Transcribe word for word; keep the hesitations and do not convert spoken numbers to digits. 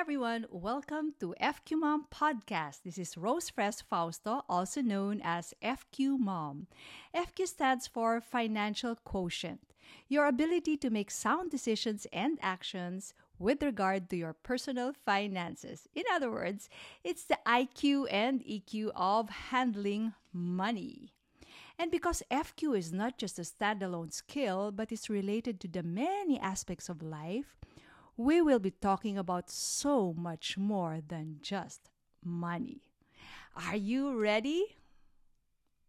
everyone, welcome to F Q Mom Podcast. This is Rose Fres Fausto, also known as F Q Mom. F Q stands for Financial Quotient, your ability to make sound decisions and actions with regard to your personal finances. In other words, it's the I Q and E Q of handling money. And because F Q is not just a standalone skill, but is related to the many aspects of life, we will be talking about so much more than just money. Are you ready?